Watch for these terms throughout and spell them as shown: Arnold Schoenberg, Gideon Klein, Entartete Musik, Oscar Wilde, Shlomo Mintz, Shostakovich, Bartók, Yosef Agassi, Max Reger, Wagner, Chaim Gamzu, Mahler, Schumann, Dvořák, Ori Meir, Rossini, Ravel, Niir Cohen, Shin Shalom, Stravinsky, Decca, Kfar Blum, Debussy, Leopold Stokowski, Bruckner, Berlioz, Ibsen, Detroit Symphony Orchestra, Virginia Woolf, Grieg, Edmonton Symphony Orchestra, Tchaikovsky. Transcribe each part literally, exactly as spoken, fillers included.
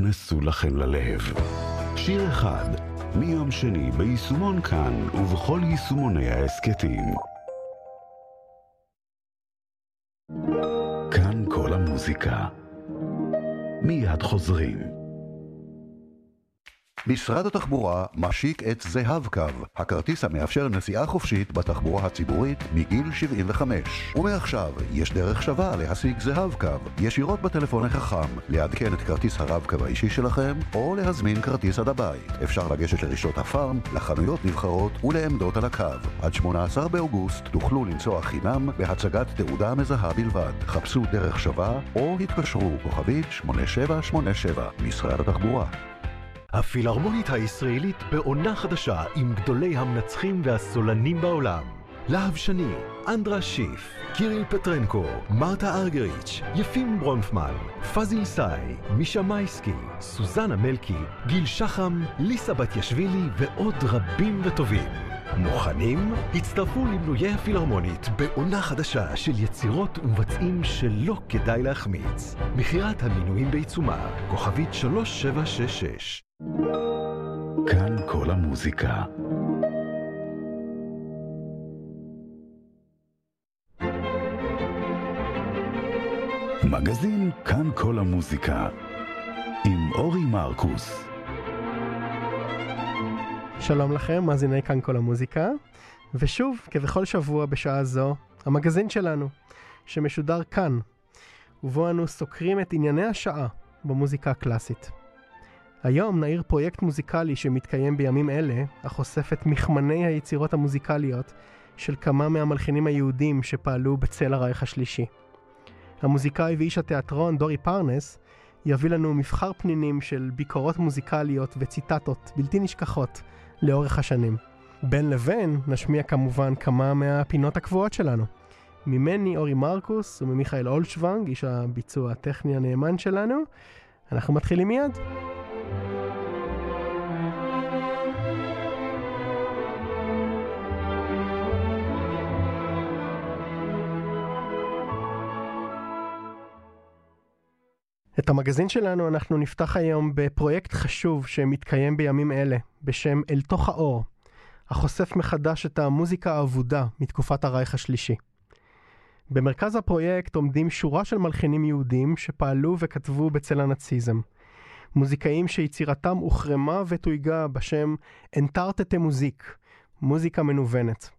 נכנסו לכם ללב. שיר אחד, מיום שני ביישומון כאן ובכל יישומוני העסקטים. כאן כל המוזיקה. מיד חוזרים. משרד התחבורה משיק את זהב קו, הכרטיס המאפשר נסיעה חופשית בתחבורה הציבורית מגיל שבעים וחמש. ומעכשיו יש דרך שווה להשיג זהב קו, ישירות בטלפון החכם, לעדכן את כרטיס הרב קו האישי שלכם, או להזמין כרטיס עד הבית. אפשר לגשת לרשתות הפארם, לחנויות נבחרות ולעמדות על הקו. עד שמונה עשר באוגוסט תוכלו לנסוע חינם בהצגת תעודה מזהה בלבד. חפשו דרך שווה או התקשרו כוכבית שמונה שבע שמונה שבע, משרד התחבורה. הפילהרמונית הישראלית בעונה חדשה עם גדולי המנצחים והסולנים בעולם. להב שני, אנדרה שיף, קיריל פטרנקו, מרתה ארגריץ', יפים ברונפמן, פזיל סאי, מישה מייסקי, סוזנה מלכי, גיל שחם, ליסה בת ישבילי ועוד רבים וטובים. מוכנים? הצטרפו למנויי הפילהרמונית בעונה חדשה של יצירות ומבצעים שלא כדאי להחמיץ. מחירת המינויים בעיצומה, כוכבית שלוש שבע שש שש. כאן כל המוזיקה. מגזין כאן כל המוזיקה עם אורי מרקוס. שלום לכם, מאזיני כאן כל המוזיקה, ושוב, כבכל שבוע בשעה זו, המגזין שלנו, שמשודר כאן, ובו אנו סוקרים את ענייני השעה במוזיקה הקלאסית. היום נעיר פרויקט מוזיקלי שמתקיים בימים אלה, החושף את מכמני היצירות המוזיקליות של כמה מהמלחינים היהודים שפעלו בצל הרייך השלישי. המוזיקאי ואיש התיאטרון דורי פרנס יביא לנו מבחר פנינים של ביקורות מוזיקליות וציטטות בלתי נשכחות לאורך השנים. בין לבין נשמיע כמובן כמה מהפינות הקבועות שלנו. ממני אורי מרקוס וממיכאל אולשוונג, איש הביצוע הטכני הנאמן שלנו. אנחנו מתחילים מיד. את המגזין שלנו אנחנו נפתח היום בפרויקט חשוב שמתקיים בימים אלה, בשם אל תוך האור, החושף מחדש את המוזיקה האבודה מתקופת הרייך השלישי. במרכז הפרויקט עומדים שורה של מלחינים יהודים שפעלו וכתבו בצל הנאציזם. מוזיקאים שיצירתם הוחרמה ותויגה בשם אנטרטטה מוזיק, מוזיקה מנוונת.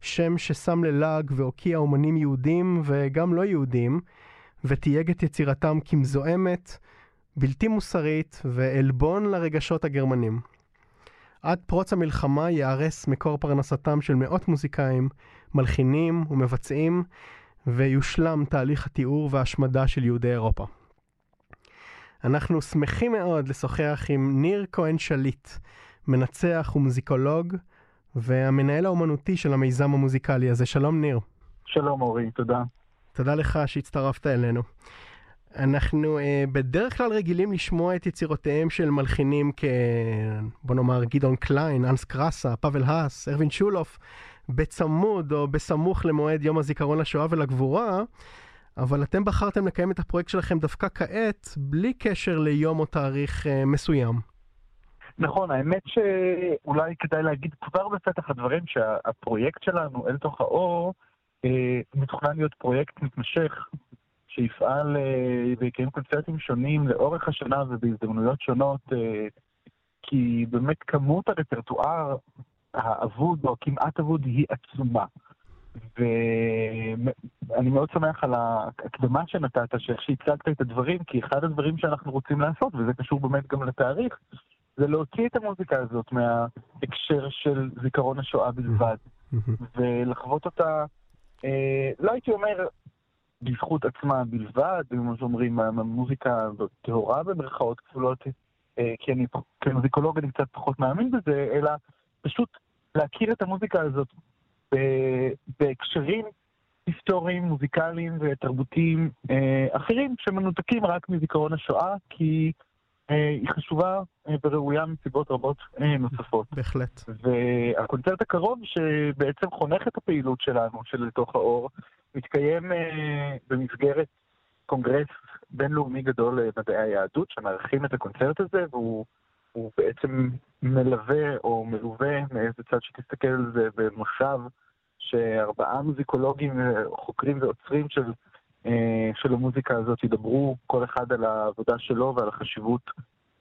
שם ששם ללעג והוקיע אומנים יהודים וגם לא יהודים, ותייג את יצירתם כמזוהמת, בלתי מוסרית ועלבון לרגשות הגרמנים. עד פרוץ המלחמה יערס מקור פרנסתם של מאות מוזיקאים, מלחינים ומבצעים, ויושלם תהליך התיאור וההשמדה של יהודי אירופה. אנחנו שמחים מאוד לשוחח עם ניר כהן שליט, מנצח ומוזיקולוג, והמנהל האומנותי של המיזם המוזיקלי הזה. שלום ניר. שלום אורי, תודה. תודה לך שהצטרפת אלינו. אנחנו אה, בדרך כלל רגילים לשמוע את יצירותיהם של מלחינים כ... בוא נאמר גדעון קליין, אנס קרסה, פאבל האס, ארווין שולהוף, בצמוד או בסמוך למועד יום הזיכרון לשואה ולגבורה, אבל אתם בחרתם לקיים את הפרויקט שלכם דווקא כעת, בלי קשר ליום או תאריך אה, מסוים. נכון, האמת שאולי כדאי להגיד כבר בפתח הדברים שהפרויקט שלנו, אל תוך האור, מתוכנן להיות פרויקט מתמשך שיפעל ויקיים קונצרטים שונים לאורך השנה ובהזדמנויות שונות, כי באמת כמות הרפרטואר האבוד או כמעט אבוד היא עצומה. ואני מאוד שמח על ההקדמה שנתת, שאיך שהצגת את הדברים, כי אחד הדברים שאנחנו רוצים לעשות, וזה קשור באמת גם לתאריך, זה להוציא את המוזיקה הזאת מההקשר של זיכרון השואה בלבד, ולחוות אותה לא הייתי אומר בזכות עצמה בלבד, כמו שאומרים, המוזיקה טהורה במרכאות כפולות, כי אני כמוזיקולוג אני קצת פחות מאמין בזה, אלא פשוט להכיר את המוזיקה הזאת בהקשרים היסטוריים, מוזיקליים ותרבותיים אחרים שמנותקים רק מזיכרון השואה, כי היא חשובה וראויה מסיבות רבות נוספות. בהחלט. והקונצרט הקרוב שבעצם חונך את הפעילות שלנו, של לתוך האור, מתקיים במסגרת קונגרס בינלאומי גדול למדעי היהדות שמארחים את הקונצרט הזה, והוא הוא בעצם מלווה או מלווה מאיזה צד שתסתכל על זה במושב שארבעה מוזיקולוגים חוקרים ועוצרים של, של המוזיקה הזאת ידברו כל אחד על העבודה שלו ועל החשיבות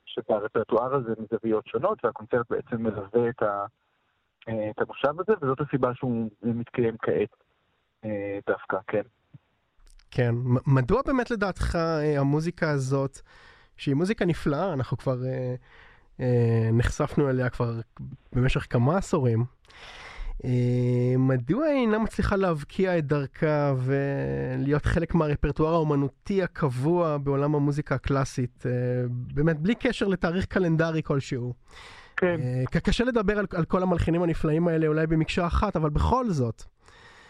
שהרפרטואר הזה מזוויות שונות, והקונצרט בעצם מלווה את, ה, את המושב הזה, וזאת הסיבה שהוא מתקיים כעת דווקא, כן. כן, מדוע באמת לדעתך המוזיקה הזאת, שהיא מוזיקה נפלאה, אנחנו כבר אה, אה, נחשפנו אליה כבר במשך כמה עשורים, אה, מדוע היא אינה מצליחה להבקיע את דרכה ולהיות חלק מהרפרטואר האומנותי הקבוע בעולם המוזיקה הקלאסית, אה, באמת בלי קשר לתאריך קלנדרי כלשהו? כן. אה, קשה לדבר על, על כל המלחינים הנפלאים האלה אולי במקשה אחת, אבל בכל זאת.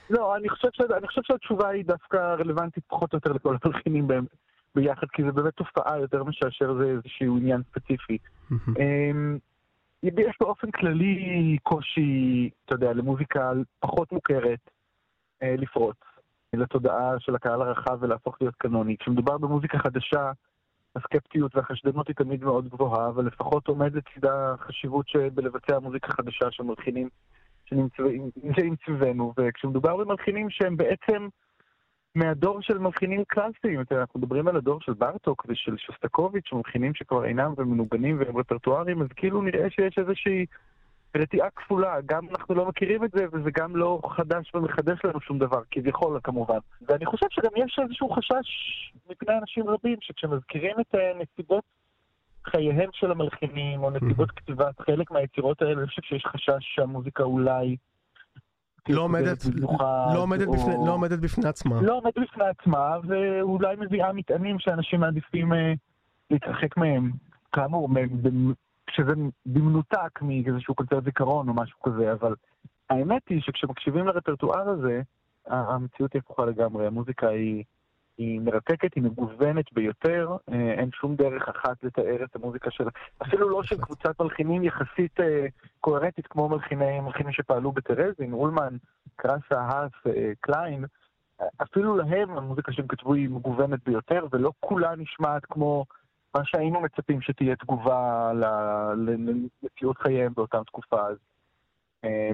לא, אני חושב, ש... אני חושב שהתשובה היא דווקא רלוונטית פחות או יותר לכל המלחינים בהם. ביחד, כי זה באמת תופעה יותר משאשר זה איזשהו עניין ספציפי. יש באופן כללי קושי, אתה יודע, למוזיקה פחות מוכרת לפרוץ לתודעה של הקהל הרחב ולהפוך להיות קנונית. כשמדובר במוזיקה חדשה, הסקפטיות והחשדנות היא תמיד מאוד גבוהה, אבל לפחות עומד לצדה חשיבות שבלבצע מוזיקה חדשה של מלחינים שנמצאים סביבנו. וכשמדובר במלחינים שהם בעצם מהדור של מלחינים קלאסיים, אנחנו מדברים על הדור של ברטוק ושל שוסטקוביץ', מלחינים שכבר אינם ומנוגנים והם רפרטוארים, אז כאילו נראה שיש איזושהי רתיעה כפולה, גם אנחנו לא מכירים את זה, וזה גם לא חדש ומחדש לנו שום דבר, כביכול כמובן. ואני חושב שגם יש איזשהו חשש מפני אנשים רבים, שכשמזכירים את נסיבות חייהם של המלחינים, או נסיבות כתיבת חלק מהיצירות האלה, אני חושב שיש חשש שהמוזיקה אולי לא עומדת לא עומדת בפני לא עומדת בפני עצמה לא עומדת בפני עצמה ואולי מביאה מטענים שאנשים מעדיפים להתרחק מהם, כאמור, שזה במנותק מאיזשהו קונצרט זיכרון או משהו כזה. אבל האמת היא שכשמקשיבים לרפרטואר הזה, המציאות היא הפוכה לגמרי. המוזיקה היא היא מרתקת, היא מגוונת ביותר, אין שום דרך אחת לתאר את המוזיקה שלה, אפילו לא של קבוצת מלחינים יחסית קוהרנטית כמו מלחינים שפעלו בטרזין, אולמן, קרסה, האס, קליין, אפילו להם המוזיקה שהם כתבו היא מגוונת ביותר, ולא כולה נשמעת כמו מה שהיינו מצפים שתהיה תגובה למציאות חייהם באותם תקופה. אז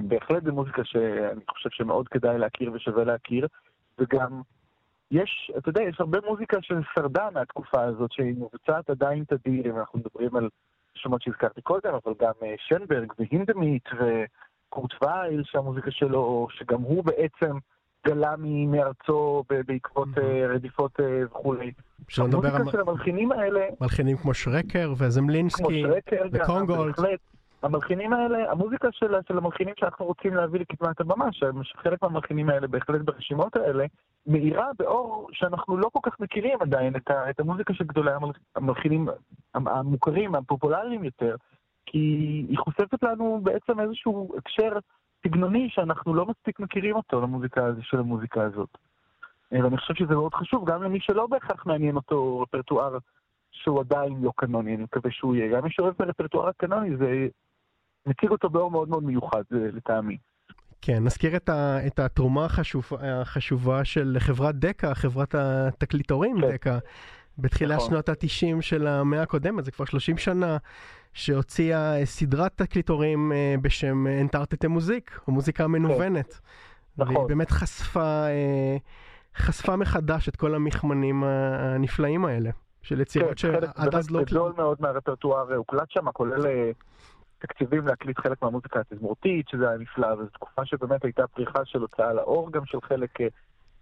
בהחלט זה מוזיקה שאני חושב שמאוד כדאי להכיר ושווה להכיר, וגם יש, אתה יודע, יש הרבה מוזיקה ששרדה מהתקופה הזאת, שהיא מבוצעת עדיין תדיר, ואנחנו מדברים על שמות שהזכרתי קודם, אבל גם שנברג והינדמית וקורט וייל, שהמוזיקה שלו, שגם הוא בעצם גלה מארצו בעקבות רדיפות וכו'. המוזיקה של המלחינים האלה... מלחינים כמו שרקר וזמלינסקי וקונגולד. המלחינים האלה, המוזיקה של המלחינים שאנחנו רוצים להביא לקדמת הבמה, שחלק מהמלחינים האלה בהחלט ברשימות האלה, מאירה באור שאנחנו לא כל כך מכירים עדיין את, ה, את המוזיקה של גדולי המלחינים המוכרים, הפופולריים יותר, כי היא חושפת לנו בעצם איזשהו הקשר סגנוני שאנחנו לא מספיק מכירים אותו למוזיקה הזו, של המוזיקה הזאת. ואני חושב שזה מאוד חשוב, גם למי שלא בהכרח מעניין אותו רפרטואר שהוא עדיין לא קנוני, אני מקווה שהוא יהיה. גם מי שאוהב ברפרטואר הקנוני, זה מציג אותו באור מאוד מאוד מיוחד לטעמי. כן, נזכיר את, ה, את התרומה החשוב, החשובה של חברת דקה, חברת התקליטורים כן. דקה, בתחילה נכון. שנות ה-תשעים של המאה הקודמת, זה כבר שלושים שנה, שהוציאה סדרת תקליטורים בשם אנטרטטה מוזיק, או מוזיקה מנוונת. כן. והיא נכון. באמת חשפה, חשפה מחדש את כל המכמנים הנפלאים האלה, של יצירות כן, שעד אז לא... כן, גדול מאוד מהרפרטואר הוקלט שם, כולל... תקציבים להקליט חלק מהמוזיקה התזמורתית, שזה היה נפלא, וזו תקופה שבאמת הייתה פריחה של הוצאה לאור, גם של חלק,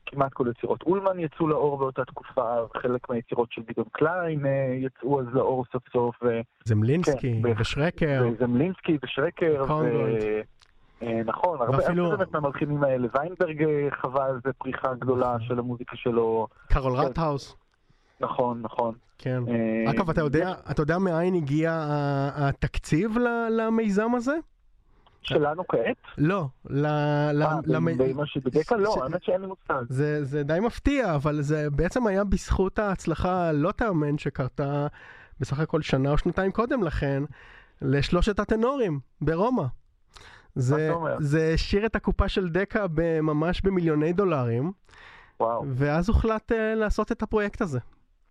כמעט כל יצירות אולמן יצאו לאור באותה תקופה, חלק מהיצירות של גדעון קליין יצאו אז לאור סוף סוף. זמלינסקי ושרקר. זמלינסקי ושרקר. נכון, הרבה באמת מהמלחינים האלה. ויינברג חווה איזו פריחה גדולה של המוזיקה שלו. קארל רטהאוס. נכון, נכון. כן. אגב, אתה יודע, אתה יודע מאין הגיע התקציב למיזם הזה? שלנו כעת? לא. במה שבדקה? לא, האמת שאין מושג. זה די מפתיע, אבל זה בעצם היה בזכות ההצלחה, לא תאמן, שקרתה בסך הכל שנה או שנתיים קודם לכן, לשלושת הטנורים ברומא. זה השאיר את הקופה של דקה ממש במיליוני דולרים. וואו. ואז הוחלט לעשות את הפרויקט הזה.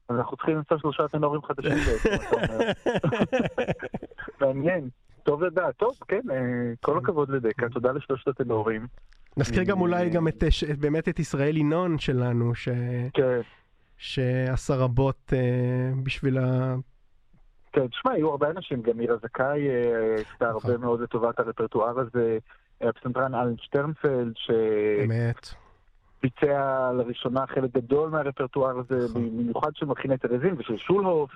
אנחנו צריכים למצוא שלושה טנורים חדשים בעצם. מעניין. טוב לדעת, טוב, כן, כל הכבוד לדקה, תודה לשלושת הטנורים. נזכיר גם אולי גם באמת את ישראל עינון שלנו, שעשה רבות בשביל ה... כן, תשמע, היו הרבה אנשים, גם עירה זכאי עשתה הרבה מאוד לטובת הרפרטואר הזה, הפסנתרן אלן שטרנפלד, ש... באמת. ביצע לראשונה חלק גדול מהרפרטואר הזה, במיוחד של מלחין הטרזים ושל שולהוף,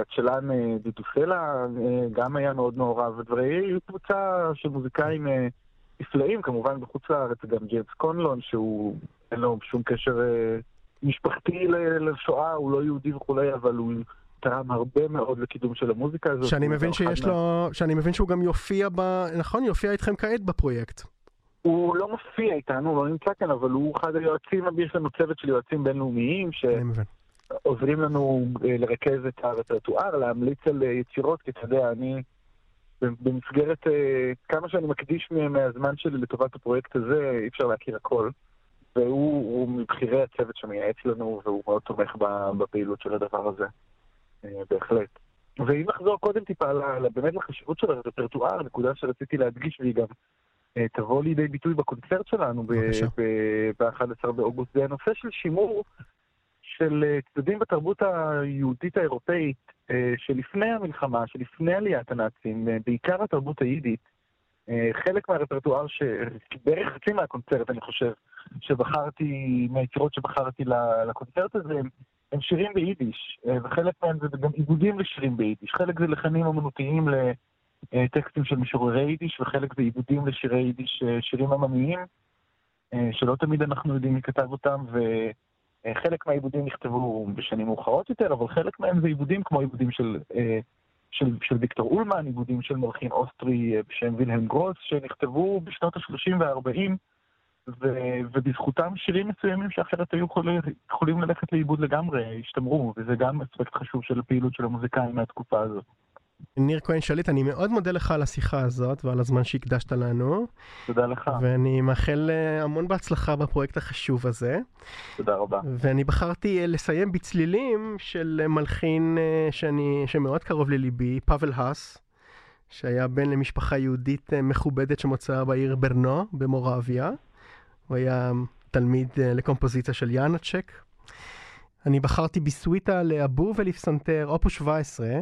הצ'לן דודוסלה גם היה מאוד מעורב, והיו קבוצה של מוזיקאים נפלאים, כמובן בחוץ לארץ, גם ג'יימס קונלון, שהוא אין לו שום קשר משפחתי לשואה, הוא לא יהודי וכולי, אבל הוא תרם הרבה מאוד לקידום של המוזיקה הזאת. שאני מבין שיש לו, שאני מבין שהוא גם יופיע, נכון, יופיע איתכם כעת בפרויקט. הוא לא מופיע איתנו, הוא לא נמצא כאן, אבל הוא אחד היועצים, יש לנו צוות של יועצים בינלאומיים שעוזרים לנו לרכז את הרפרטואר, להמליץ על יצירות, כי אתה יודע, אני במסגרת כמה שאני מקדיש מהזמן שלי לטובת הפרויקט הזה, אי אפשר להכיר הכל, והוא מבחירי הצוות שמייעץ לנו, והוא מאוד תומך בפעילות של הדבר הזה, בהחלט. ואם נחזור קודם טיפה באמת לחשיבות של הרפרטואר, נקודה שרציתי להדגיש, והיא גם תבוא לידי ביטוי בקונצרט שלנו ב-אחד עשר באוגוסט. זה הנושא של שימור של צדדים בתרבות היהודית האירופאית שלפני המלחמה, שלפני עליית הנאצים, בעיקר התרבות היידית. חלק מהרפרטואר שבערך חצי מהקונצרט, אני חושב, שבחרתי, מהיצירות שבחרתי לקונצרט הזה, הם שירים ביידיש, וחלק מהם זה גם עיבודים לשירים ביידיש. חלק זה לחנים אמנותיים ל... טקסטים של משוררי יידיש, וחלק זה עיבודים לשירי יידיש, שירים עממיים, שלא תמיד אנחנו יודעים מי כתב אותם, וחלק מהעיבודים נכתבו בשנים מאוחרות יותר, אבל חלק מהם זה עיבודים כמו עיבודים של, של, של ויקטור אולמן, עיבודים של מלחין אוסטרי בשם וילהלם גרוס, שנכתבו בשנות השלושים והארבעים, ובזכותם שירים מסוימים שאחרת היו יכולים ללכת לעיבוד לגמרי, השתמרו, וזה גם אספקט חשוב של הפעילות של המוזיקאים מהתקופה הזאת. ניר כהן שליט, אני מאוד מודה לך על השיחה הזאת ועל הזמן שהקדשת לנו. תודה לך. ואני מאחל המון בהצלחה בפרויקט החשוב הזה. תודה רבה. ואני בחרתי לסיים בצלילים של מלחין שאני, שמאוד קרוב לליבי, פאבל האס, שהיה בן למשפחה יהודית מכובדת שמוצאה בעיר ברנו, במורביה. הוא היה תלמיד לקומפוזיציה של יאנצ'ק. אני בחרתי בסוויטה לאבו ולפסנתר, אופוס שבע עשרה,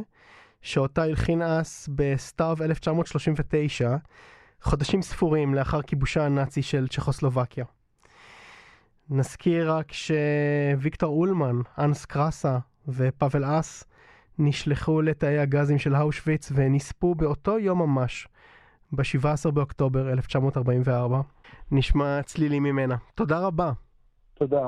שאותה הלחין אס בסתיו אלף תשע מאות שלושים ותשע, חודשים ספורים לאחר כיבושה הנאצי של צ'כוסלובקיה. נזכיר רק שוויקטור אולמן, אנס קרסה ופאבל אס נשלחו לתאי הגזים של האושוויץ ונספו באותו יום ממש, ב-שבעה עשר באוקטובר אלף תשע מאות ארבעים וארבע. נשמע צלילים ממנה. תודה רבה. תודה.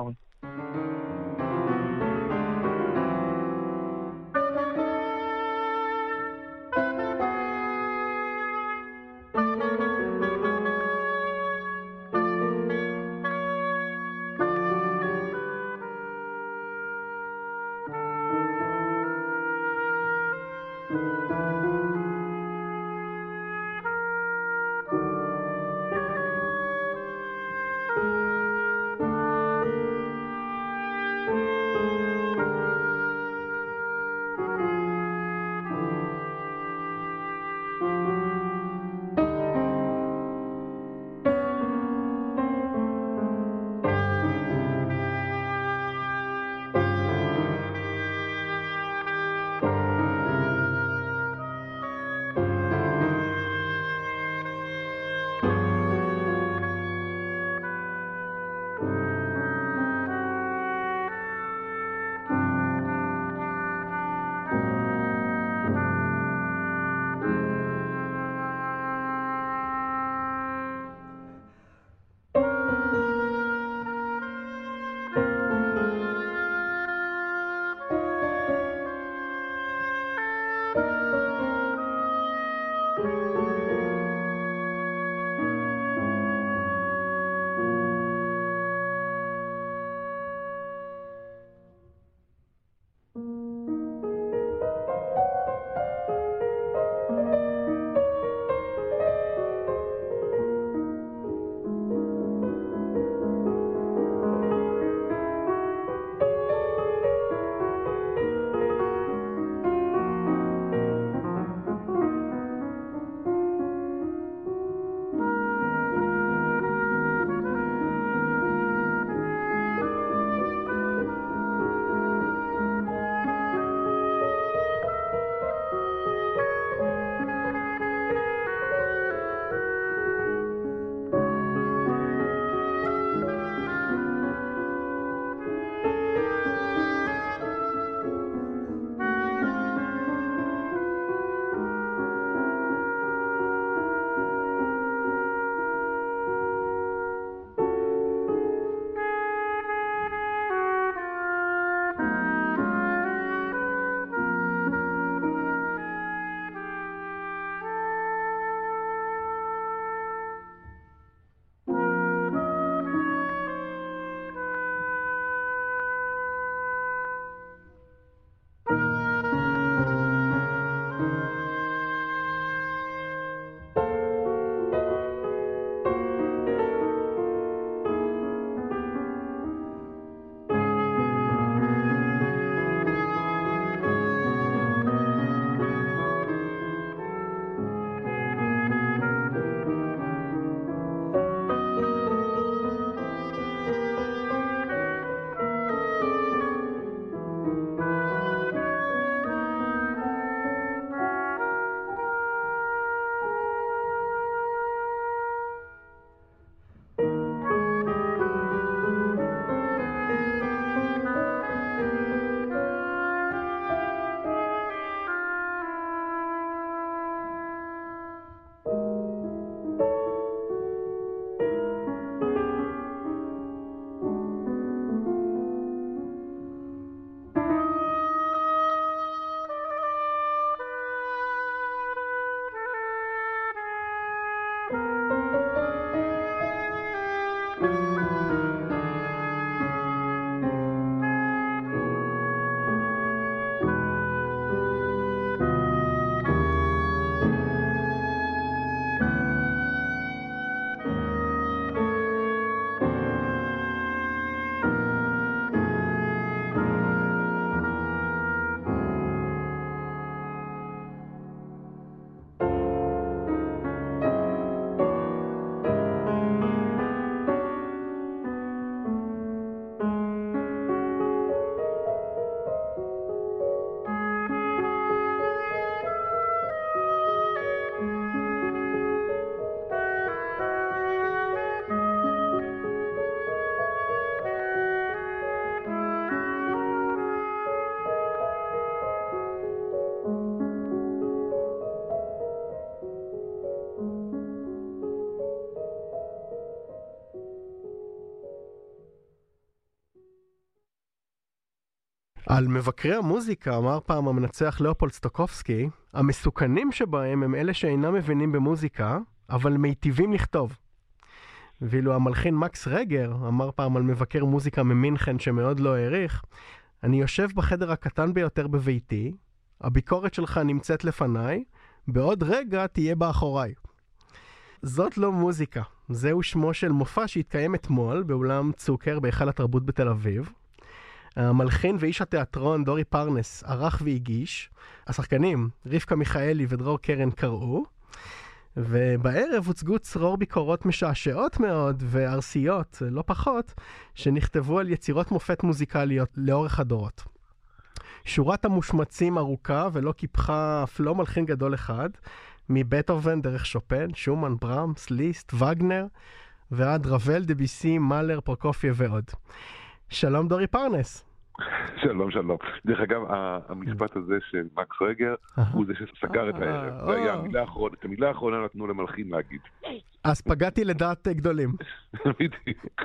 על מבקרי המוזיקה אמר פעם המנצח לאופולד סטוקובסקי, המסוכנים שבהם הם אלה שאינם מבינים במוזיקה, אבל מיטיבים לכתוב. ואילו המלחין מקס רגר אמר פעם על מבקר מוזיקה ממינכן שמאוד לא העריך, אני יושב בחדר הקטן ביותר בביתי, הביקורת שלך נמצאת לפניי, בעוד רגע תהיה באחוריי. זאת לא מוזיקה. זהו שמו של מופע שהתקיים אתמול באולם צוקר בהיכל התרבות בתל אביב. המלחין ואיש התיאטרון דורי פרנס ערך והגיש. השחקנים רבקה מיכאלי ודרור קרן קראו. ובערב הוצגו צרור ביקורות משעשעות מאוד וארסיות, לא פחות, שנכתבו על יצירות מופת מוזיקליות לאורך הדורות. שורת המושמצים ארוכה ולא קיפחה אף לא מלחין גדול אחד, מבטהובן דרך שופן, שומן, ברמס, ליסט, וגנר, ועד רבל, דביסי, מאלר, פרקופיה ועוד. שלום דורי פרנס. שלום, שלום. דרך אגב, המשפט הזה של מקס רגר הוא זה שסגר את הערב. זה היה המילה האחרונה, את המילה האחרונה נתנו למלחין להגיד. אז פגעתי לדעת גדולים. בדיוק.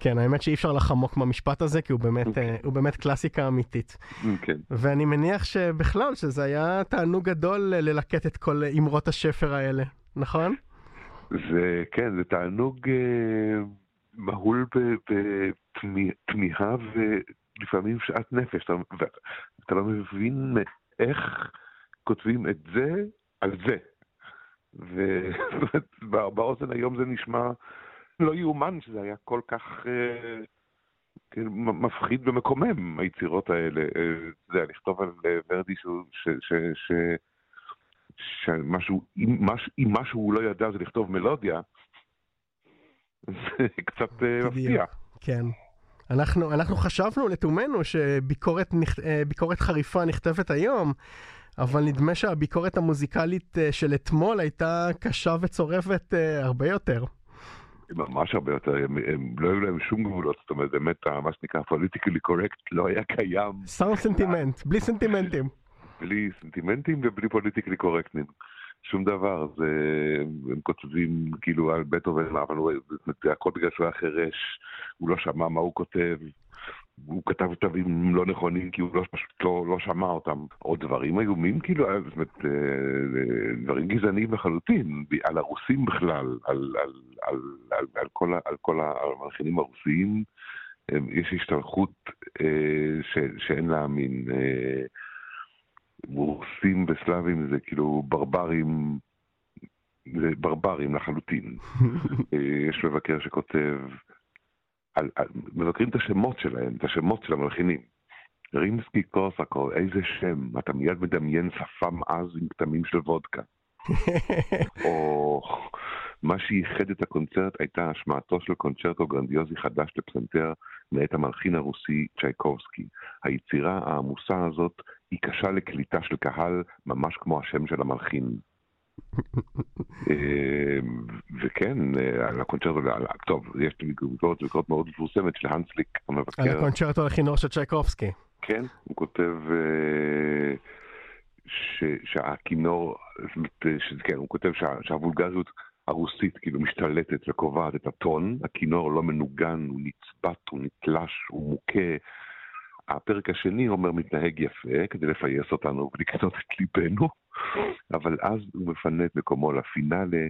כן, האמת שאי אפשר לחמוק מהמשפט הזה, כי הוא באמת, הוא באמת קלאסיקה אמיתית. כן. ואני מניח שבכלל שזה היה תענוג גדול ללקט את כל אמרות השפר האלה, נכון? זה, כן, זה תענוג מהול בתמיהה ולפעמים שעת נפש. אתה לא מבין איך כותבים את זה על זה. ובאוזן היום זה נשמע לא יאומן שזה היה כל כך אה, מפחיד ומקומם, היצירות האלה. אה, זה היה לכתוב על אה, ורדי שמשהו, אם משהו הוא לא ידע זה לכתוב מלודיה, זה קצת אה, מפתיע. כן. אנחנו, אנחנו חשבנו לתומנו שביקורת ביקורת חריפה נכתבת היום, אבל נדמה שהביקורת המוזיקלית של אתמול הייתה קשה וצורפת אה, הרבה יותר. ממש הרבה יותר, הם, הם לא היו להם שום גבולות, זאת אומרת, באמת, מה שנקרא, פוליטיקלי קורקט לא היה קיים. סאונד סנטימנט, בלי סנטימנטים. בלי סנטימנטים ובלי פוליטיקלי קורקטים. שום דבר, זה, הם כותבים כאילו על בטהובן, אבל הוא הכל בגלל שהוא החירש, הוא לא שמע מה הוא כותב, הוא כתב כתבים לא נכונים כי הוא לא, פשוט לא, לא שמע אותם. או דברים איומים, כאילו, זאת אומרת, דברים גזעניים לחלוטין, על הרוסים בכלל, על, על, על, על, על כל, על כל המלחינים הרוסיים, יש השתלחות ש, שאין להאמין. רוסים וסלאבים זה כאילו ברברים, זה ברברים לחלוטין. יש מבקר שכותב, על, על, מבקרים את השמות שלהם, את השמות של המלחינים. רימסקי-קורסקוב, איזה שם, אתה מיד מדמיין שפם אז עם כתמים של וודקה. או מה שייחד את הקונצרט הייתה השמעתו של קונצרטו גרנדיוזי חדש לפסנתר מאת המלחין הרוסי צ'ייקובסקי. היצירה העמוסה הזאת היא קשה לקליטה של קהל, ממש כמו השם של המלחין. וכן, על הקונצ'רטו, טוב, יש לי ביקורת מאוד מפורסמת של הנסליק המבקר. על הקונצ'רטו לכינור של צ'ייקובסקי. כן, הוא כותב שהכינור, כן, הוא כותב שהוולגריות הרוסית כאילו משתלטת וקובעת את הטון, הכינור לא מנוגן, הוא נצבט, הוא נתלש, הוא מוכה. הפרק השני אומר מתנהג יפה כדי לפייס אותנו ולקנות את ליבנו, אבל אז הוא מפנה את מקומו לפינאלה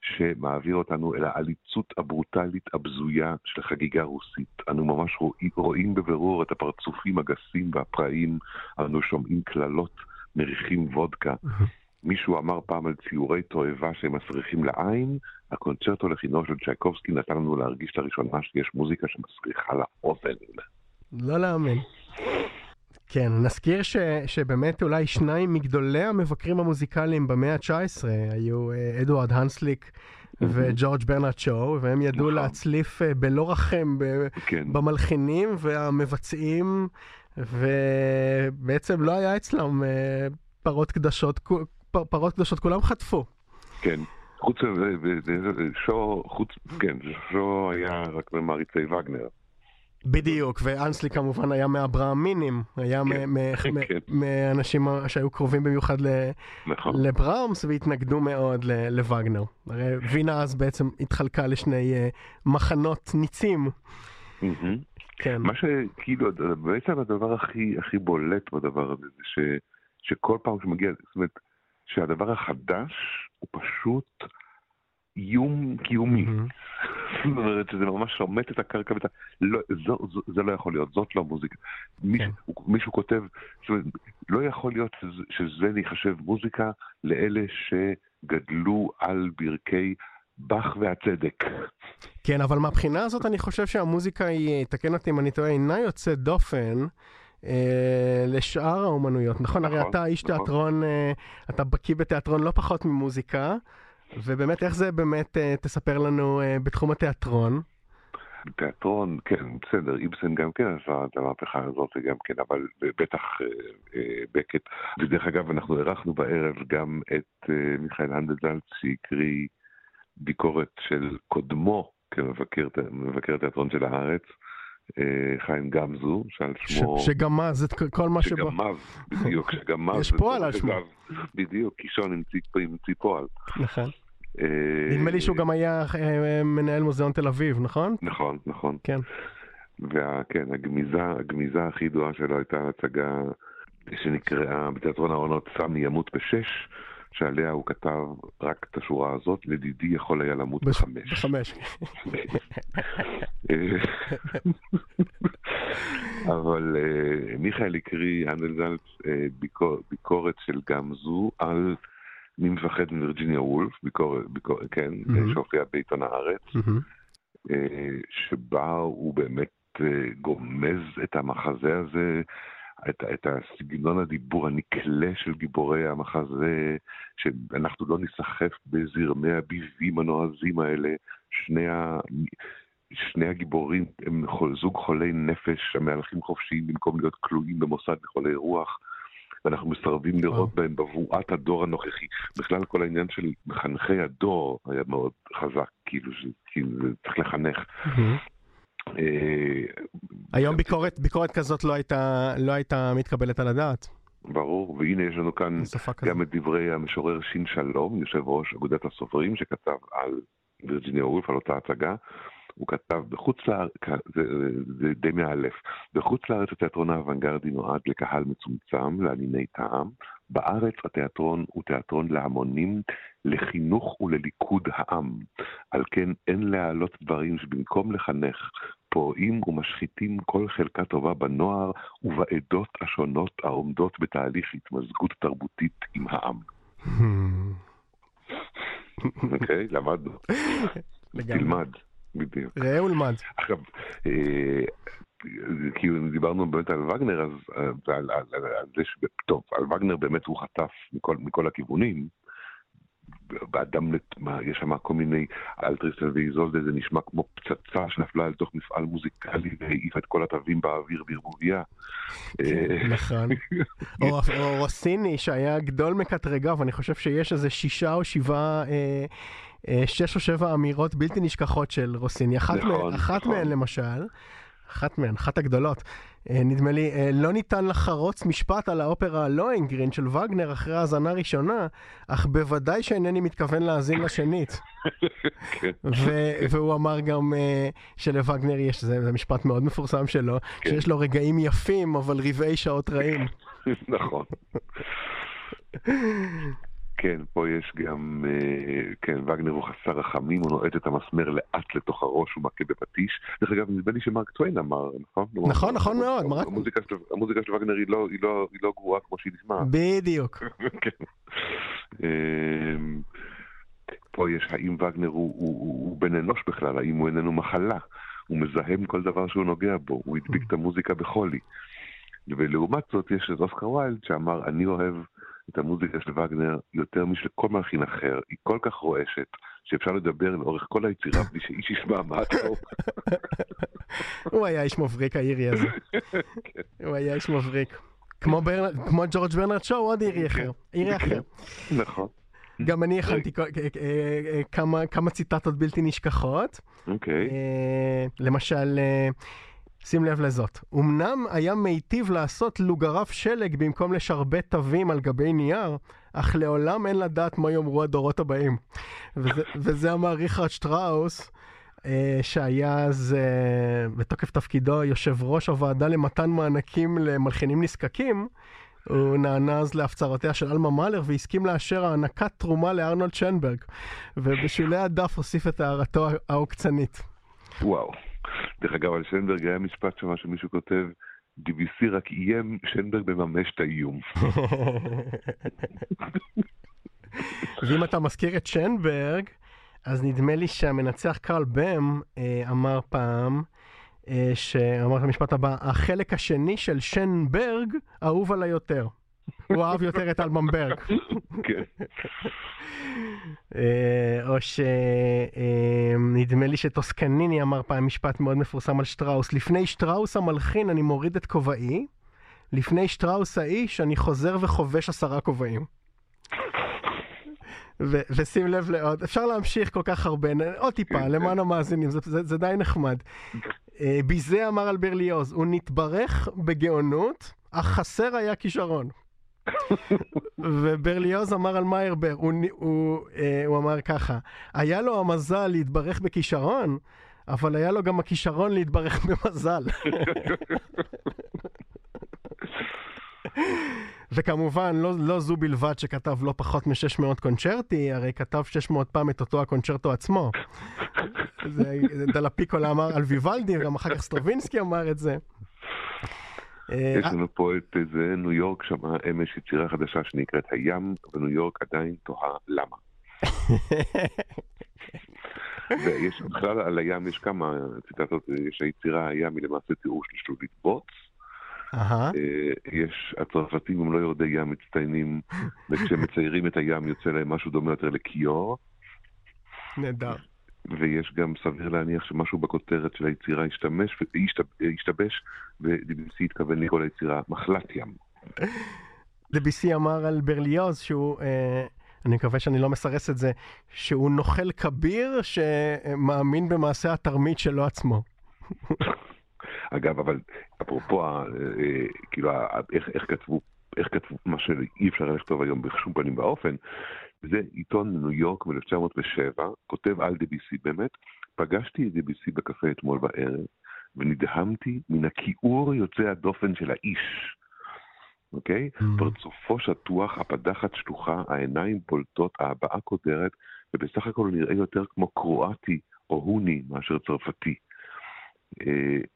שמעביר אותנו אל העליצות הברוטלית הבזויה של חגיגה רוסית. אנו ממש רואים, רואים בבירור את הפרצופים הגסים והפראים, אנו שומעים קללות, מריחים וודקה. מישהו אמר פעם על ציורי תועבה שהם מסריחים לעין, הקונצ'רטו לכינור של צ'ייקובסקי נתן לנו להרגיש לראשונה שיש מוזיקה שמסריחה לאוזן. לא להאמין. כן, נזכיר ש, שבאמת אולי שניים מגדולי המבקרים המוזיקליים במאה ה-תשע עשרה היו אדוארד הנסליק וג'ורג' ברנרד שואו, והם ידעו להצליף בלא רחם במלחינים והמבצעים, ובעצם לא היה אצלם פרות קדושות, פרות קדושות כולם חטפו. כן. חוץ שואו היה רק ממעריצי וגנר. בדיוק, ואנסלי כמובן היה מהברהמינים, היה מאנשים שהיו קרובים במיוחד לברהמס והתנגדו מאוד לווגנר. הרי וינה אז בעצם התחלקה לשני מחנות ניצים. כן. מה שכאילו, בעצם הדבר הכי, הכי בולט בדבר הזה, זה ש, שכל פעם שמגיע, זאת אומרת, שהדבר החדש הוא פשוט איום קיומי. זאת אומרת שזה ממש שומט את הקרקע, זה לא יכול להיות, זאת לא מוזיקה. מישהו כותב, זאת אומרת, לא יכול להיות שזה ניחשב מוזיקה לאלה שגדלו על ברכי בח והצדק. כן, אבל מהבחינה הזאת אני חושב שהמוזיקה היא, תקן אותי אם אני טועה, אינה יוצאת דופן לשאר האומנויות. נכון, הרי אתה איש תיאטרון, אתה בקיא בתיאטרון לא פחות ממוזיקה, ובאמת איך זה באמת תספר לנו בתחום התיאטרון? תיאטרון, כן, בסדר, איבסן גם כן עשה את המהפכה הזאת גם כן, אבל בטח בקט. ודרך אגב, אנחנו ערכנו בערב גם את מיכאל אנדלט שהקריא ביקורת של קודמו כמבקר מבקר תיאטרון של הארץ, חיים גמזו, שעל שמו... שגמז, כל מה שבא. שגמז, בדיוק, שגמז. יש פועל על שמו. בדיוק, קישון עם ציפועל. נכון. נדמה לי שהוא גם היה מנהל מוזיאון תל אביב, נכון? נכון, נכון. כן. וכן, הגמיזה הכי ידועה שלו הייתה הצגה שנקראה בתיאטרון העונות סמי ימות בשש, שעליה הוא כתב רק את השורה הזאת, לדידי יכול היה למות בחמש. בחמש. אבל מיכאל הקריא, אנדלט, ביקורת של גמזו על מי מפחד מווירג'יניה וולף, כן, שהופיעה בעיתון הארץ, שבה הוא באמת גומז את המחזה הזה, את, את הסגנון הדיבור הנקלה של גיבורי המחזה, שאנחנו לא נסחף בזרמי הביבים הנועזים האלה. שני, ה, שני הגיבורים הם זוג חולי נפש המהלכים חופשיים במקום להיות כלואים במוסד לחולי רוח, ואנחנו מסרבים לראות בהם בבואת הדור הנוכחי. בכלל כל העניין של מחנכי הדור היה מאוד חזק, כאילו, כאילו צריך לחנך. Mm-hmm. היום ביקורת, ביקורת כזאת לא הייתה, לא הייתה מתקבלת על הדעת. ברור, והנה יש לנו כאן גם את דברי המשורר שין שלום, יושב ראש אגודת הסופרים, שכתב על וירג'יניה וולף, על אותה הצגה. הוא כתב, בחוץ לארץ, זה, זה די מאלף, בחוץ לארץ התיאטרון האוונגרדי נועד לקהל מצומצם, לענייני טעם. בארץ התיאטרון הוא תיאטרון להמונים, לחינוך ולליכוד העם. על כן אין להעלות דברים שבמקום לחנך, פורעים ומשחיתים כל חלקה טובה בנוער ובעדות השונות העומדות בתהליך התמזגות תרבותית עם העם. אוקיי, למדנו. תלמד. בדיוק. ראה ולמד. עכשיו, כי דיברנו באמת על וגנר, אז על זה שטוב, על וגנר באמת הוא חטף מכל הכיוונים, באדם יש שם כל מיני אלטריסל ואיזולדה, זה נשמע כמו פצצה שנפלה לתוך מפעל מוזיקלי והעיפה את כל התווים באוויר ברבוביה. נכון. או רוסיני שהיה גדול מקטרגיו, אני חושב שיש איזה שישה או שבעה שש או שבע אמירות בלתי נשכחות של רוסיני. אחת מהן למשל, אחת מהן, אחת הגדולות, נדמה לי, לא ניתן לחרוץ משפט על האופרה הלוהנגרין של וגנר אחרי האזנה ראשונה, אך בוודאי שאינני מתכוון להאזין לשנית. והוא אמר גם שלווגנר יש, זה משפט מאוד מפורסם שלו, שיש לו רגעים יפים, אבל רבעי שעות רעים. נכון. כן, פה יש גם, כן, וגנר הוא חסר רחמים, הוא נועד את המסמר לאט לתוך הראש, הוא מכה בפטיש. דרך אגב, נדמה לי שמרק טוויין אמר, נכון? נכון, נכון מאוד. המוזיקה של וגנר היא לא גרועה כמו שהיא נשמעת. בדיוק. פה יש, האם וגנר הוא בן אנוש בכלל, האם הוא איננו מחלה, הוא מזהם כל דבר שהוא נוגע בו, הוא הדביק את המוזיקה בחולי. ולעומת זאת יש אוסקר ויילד שאמר, אני אוהב את המוזיקה של וגנר יותר משלכל מלחין אחר, היא כל כך רועשת שאפשר לדבר לאורך כל היצירה בלי שאיש ישמע מה טוב. הוא היה איש מבריק, האירי הזה. הוא היה איש מבריק. כמו ג'ורג' ברנרד שו, עוד אירי אחר. אירי אחר. נכון. גם אני הכנתי כמה ציטטות בלתי נשכחות. אוקיי. למשל... שים לב לזאת. אמנם היה מיטיב לעשות לוגרף שלג במקום לשרבט תווים על גבי נייר, אך לעולם אין לדעת מה יאמרו הדורות הבאים. וזה, וזה אמר ריכרד שטראוס שהיה אז בתוקף תפקידו יושב ראש הוועדה למתן מענקים למלחינים נזקקים, הוא נענז להפצרותיה של אלמה מאלר והסכים לאשר הענקת תרומה לארנולד שנברג, ובשולי הדף הוסיף את הערתו העוקצנית. וואו, דרך אגב על שנברג היה משפט שמה שמישהו כותב, דיביסי רק איים, שנברג מממש את האיום. ואם אתה מזכיר את שנברג, אז נדמה לי שהמנצח קרל בם אמר פעם, שאמר את המשפט הבא, החלק השני של שנברג אהוב עליי יותר. הוא אהב יותר את אלבמברג. כן. או שנדמה לי שטוסקניני אמר פעם משפט מאוד מפורסם על שטראוס, לפני שטראוס המלחין אני מוריד את כובעי, לפני שטראוס האיש אני חוזר וחובש עשרה כובעים. ו- ושים לב לעוד, אפשר להמשיך כל כך הרבה, עוד טיפה, למען המאזינים, זה, זה, זה די נחמד. ביזה אמר על ברליוז, הוא נתברך בגאונות, אך חסר היה כישרון. וברליוז אמר על מאירבר, הוא, הוא, הוא אמר ככה, היה לו המזל להתברך בכישרון, אבל היה לו גם הכישרון להתברך במזל. וכמובן לא, לא זו בלבד שכתב לא פחות מ-שש מאות קונצ'רטי, הרי כתב שש מאות פעם את אותו הקונצ'רטו עצמו. זה, זה דלפיקולה אמר על ויוולדי, גם אחר כך סטרובינסקי אמר את זה. יש לנו פה את זה, ניו יורק שמעה אמש יצירה חדשה שנקראת הים, וניו יורק עדיין תוהה למה. ויש בכלל על הים, יש כמה ציטטות, יש היצירה הים היא למעשה תיאור של שלולית בוץ, יש הצרפתים הם לא יורדי ים מצטיינים, וכשמציירים את הים יוצא להם משהו דומה יותר לכיור. נדע. ויש גם סביר להניח שמשהו בכותרת של היצירה השתבש, ודביסי התכוון לכל היצירה מחלת ים. דביסי אמר על ברליוז שהוא, אני מקווה שאני לא מסרס את זה, שהוא נוכל כביר שמאמין במעשה התרמית שלו עצמו. אגב, אבל אפרופו, כאילו, איך, איך כתבו, איך כתבו מה שאי אפשר לכתוב היום בשום פנים באופן, זה עיתון ניו יורק מ-אלף תשע מאות ושבע, כותב על דביסי באמת, פגשתי את דביסי בקפה אתמול בערב, ונדהמתי מן הכיעור יוצא הדופן של האיש, אוקיי? Mm-hmm. פרצופו שטוח, הפדחת שטוחה, העיניים בולטות, ההבעה כותרת, ובסך הכל נראה יותר כמו קרואטי או הוני מאשר צרפתי.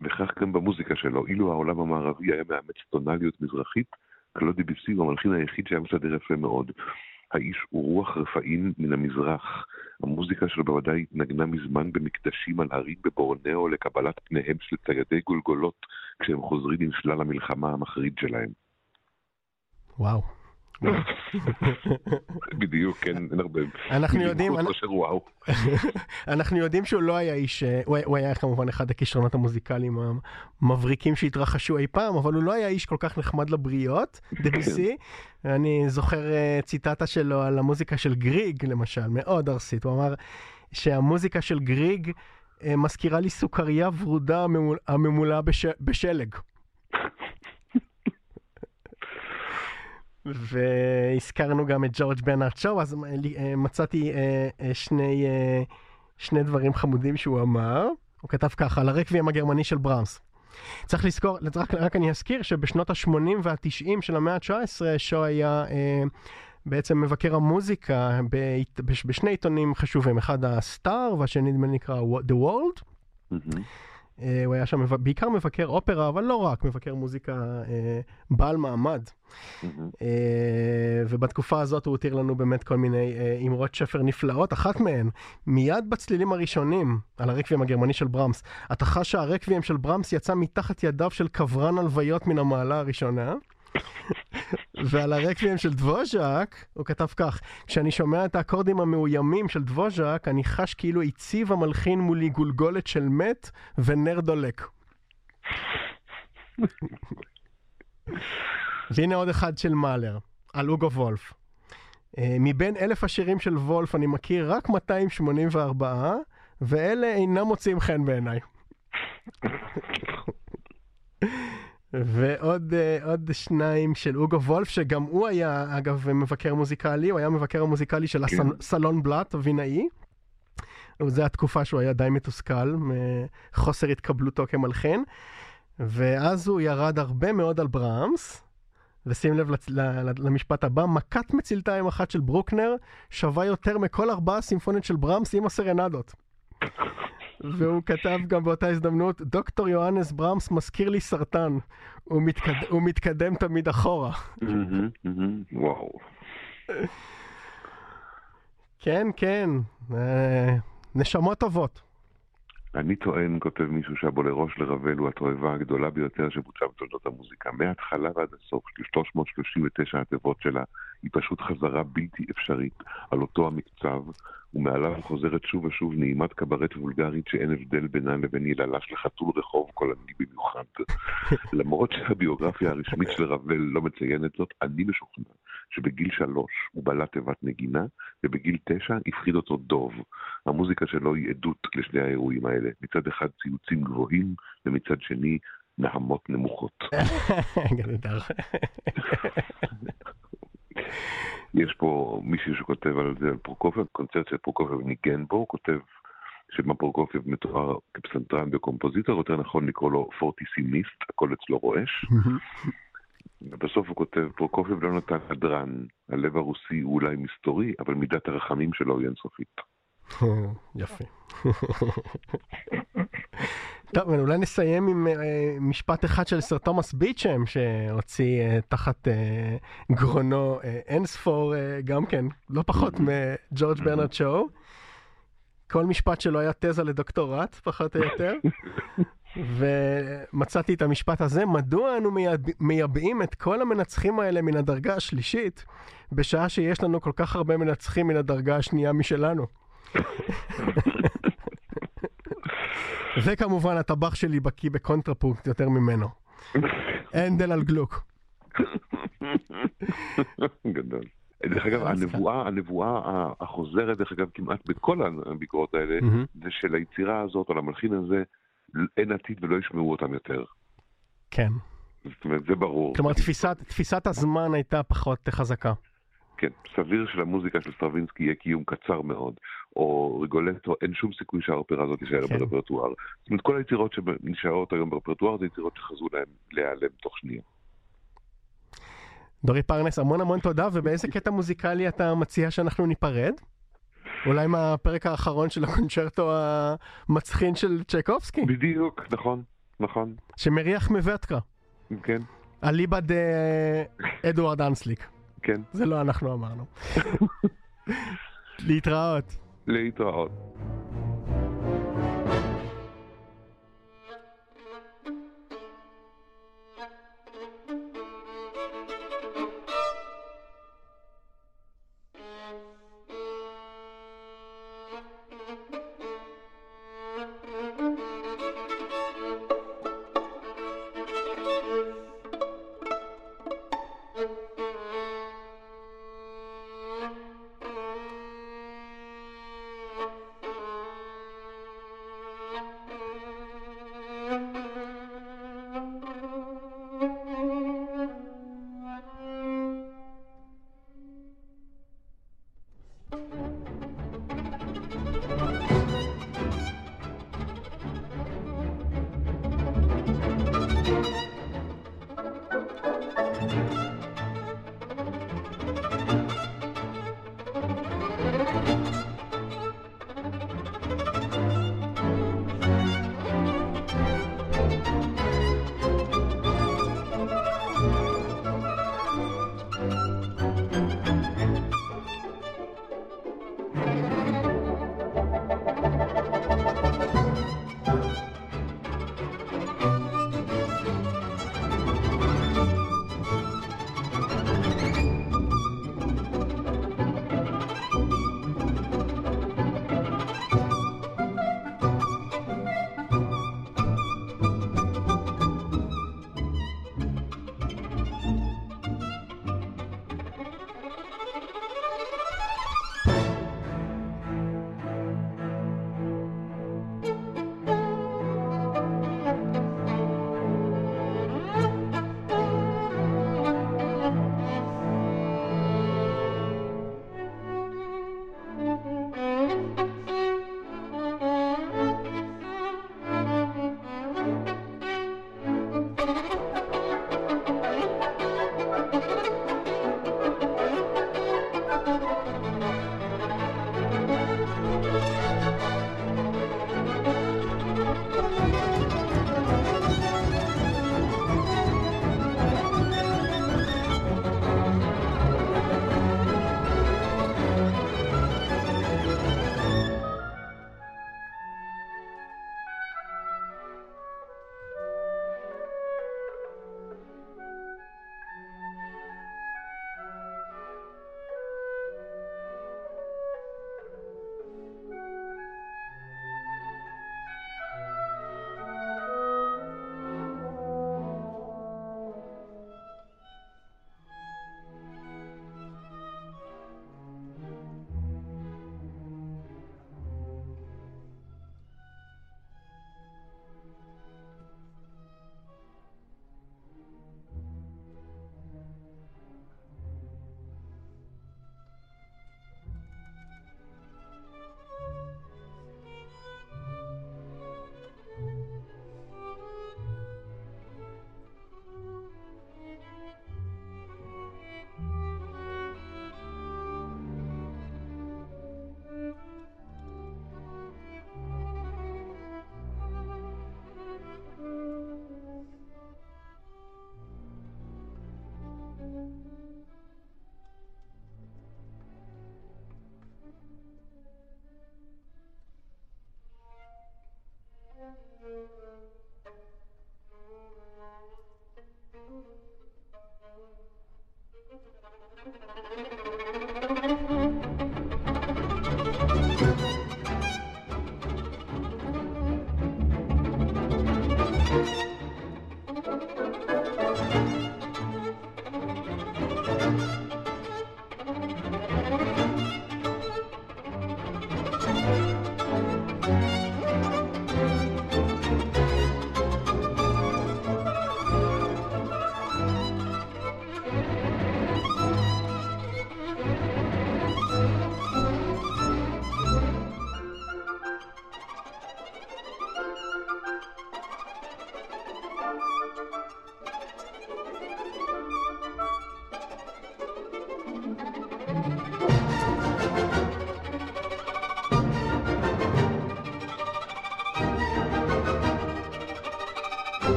וכך גם במוזיקה שלו, אילו העולם המערבי היה מאמץ טונליות מזרחית, כלו דביסי הוא המלחין היחיד שהיה מסדר יפה מאוד. האיש הוא רוח רפאים מן המזרח, המוזיקה שלו בוודאי התנגנה מזמן במקדשים על הרים בבורנאו לקבלת פניהם של ציידי גולגולות כשהם חוזרים עם שלל המלחמה המחריד שלהם. וואו, בדיוק, כן, אין הרבה. אנחנו יודעים, אנחנו יודעים שהוא לא היה איש, הוא היה כמובן אחד הכישרונות המוזיקליים המבריקים שהתרחשו אי פעם, אבל הוא לא היה איש כל כך נחמד לבריות, דביסי. אני זוכר ציטטה שלו על המוזיקה של גריג, למשל, מאוד ארסית. הוא אמר שהמוזיקה של גריג מזכירה לי סוכריה ורודה הממולה בשלג. והזכרנו גם את ג'ורג' ברנרד שו, אז מצאתי שני, שני דברים חמודים שהוא אמר. הוא כתב ככה, על הרקוויאם הגרמני של ברמס. צריך לזכור, רק, רק אני אזכיר שבשנות ה-שמונים וה-תשעים של המאה ה-תשע עשרה, שו היה בעצם מבקר המוזיקה בשני עיתונים חשובים, אחד הסטאר והשני נקרא The World. Mm-hmm. הוא היה שם בעיקר מבקר אופרה, אבל לא רק, מבקר מוזיקה בעל מעמד. ובתקופה הזאת הוא הותיר לנו באמת כל מיני אמרות שפר נפלאות, אחת מהן, מיד בצלילים הראשונים על הרקוויאם הגרמני של ברמס, אתה חש שהרקוויאם של ברמס יצא מתחת ידיו של קברן הלוויות מן המעלה הראשונה, ועל הרקוויאם של דבוז'אק הוא כתב כך, כשאני שומע את האקורדים המאוימים של דבוז'אק אני חש כאילו הציב המלחין מולי גולגולת של מת ונר דולק. והנה עוד אחד של מאלר על הוגו וולף, מבין אלף השירים של וולף אני מכיר רק מאתיים שמונים וארבע ואלה אינם מוצאים חן בעיניי. ועוד עוד שניים של הוגו וולף, שגם הוא היה אגב מבקר מוזיקלי, הוא היה מבקר המוזיקלי של הסלון בלאט הווינאי, זו התקופה שהוא היה די מתוסכל, מחוסר התקבלותו כמלחין, ואז הוא ירד הרבה מאוד על ברהמס, ושים לב למשפט הבא, מכת מצלתיים אחת של ברוקנר שווה יותר מכל ארבעה סימפוניות של ברהמס עם הסרנדות. והוא כתב גם באותה הזדמנות, דוקטור יוהנס ברהמס מזכיר לי סרטן, הוא, מתקד... הוא מתקדם תמיד אחורה. וואו. כן, כן, נשמות טובות. אני טוען, כותב מישהו שהבולרוש לרבל הוא התועבה הגדולה ביותר שבוצעה בתולדות המוזיקה. מההתחלה ועד הסוף, שלוש מאות שלושים ותשע התיבות שלה, היא פשוט חזרה בלתי אפשרית על אותו המקצב, ומעליו חוזרת שוב ושוב נעימת קברט וולגרית שאין הבדל בינה לבין יללש לחתול רחוב קולני במיוחד. למרות שהביוגרפיה הרשמית של רבל לא מציינת זאת, אני משוכנע שבגיל שלוש הוא בלה תיבת נגינה, ובגיל תשע הפחיד אותו דוב. המוזיקה שלו היא עדות לשני האירועים האלה. מצד אחד ציוצים גבוהים, ומצד שני נעמות נמוכות. יש פה מישהו שכותב על זה, על פרוקופייב, קונצרט של פרוקופייב ניגן בו, הוא כותב שמה פרוקופייב מתואר כפסנתרן וקומפוזיטר, יותר נכון לקרוא לו פורטיסימיסט, הכל אצלו רועש. ובסוף הוא כותב, פרוקופייב לא נתן הדרן, הלב הרוסי הוא אולי מסתורי, אבל מידת הרחמים שלו היא אינסופית. יפה. טוב, אולי נסיים עם משפט אחד של סר תומאס ביצ'ם, שהוציא תחת גרונו אינספור, גם כן, לא פחות מג'ורג' ברנרד שואו. כל משפט שלו היה תזה לדוקטורט, פחות או יותר. ומצאתי את המשפט הזה, מדוע אנו מייבאים את כל המנצחים האלה מן הדרגה השלישית, בשעה שיש לנו כל כך הרבה מנצחים מן הדרגה השנייה משלנו? וכמובן הטבח שלי בקיא בקונטרפונקט יותר ממנו. אנדל על גלוק. גדול. דרך אגב, הנבואה, הנבואה החוזרת, דרך אגב, כמעט בכל הביקורות האלה, זה של היצירה הזאת, על המלחין הזה, אין עתיד ולא ישמעו אותם יותר. כן. זאת אומרת, זה ברור. כלומר, תפיסת הזמן הייתה פחות חזקה. כן, סביר של המוזיקה של סטרווינסקי יהיה קיום קצר מאוד, או ריגולטו, אין שום סיכוי שהרפרטואר הזאת יישאר כן. ברפרטואר. זאת אומרת, כל היצירות שנשארות היום ברפרטואר, זה יצירות שחזרו להם להיעלם תוך שנייה. דורי פרנס, המון המון תודה, ובאיזה קטע מוזיקלי אתה מציע שאנחנו ניפרד? אולי מהפרק האחרון של הקונצ'רטו המצחין של צ'ייקובסקי? בדיוק, נכון, נכון. שמריח מבטקה. כן. אליבא דה אדוארד האנסליק. כן. זה לא אנחנו אמרנו. להתראות. להתראות.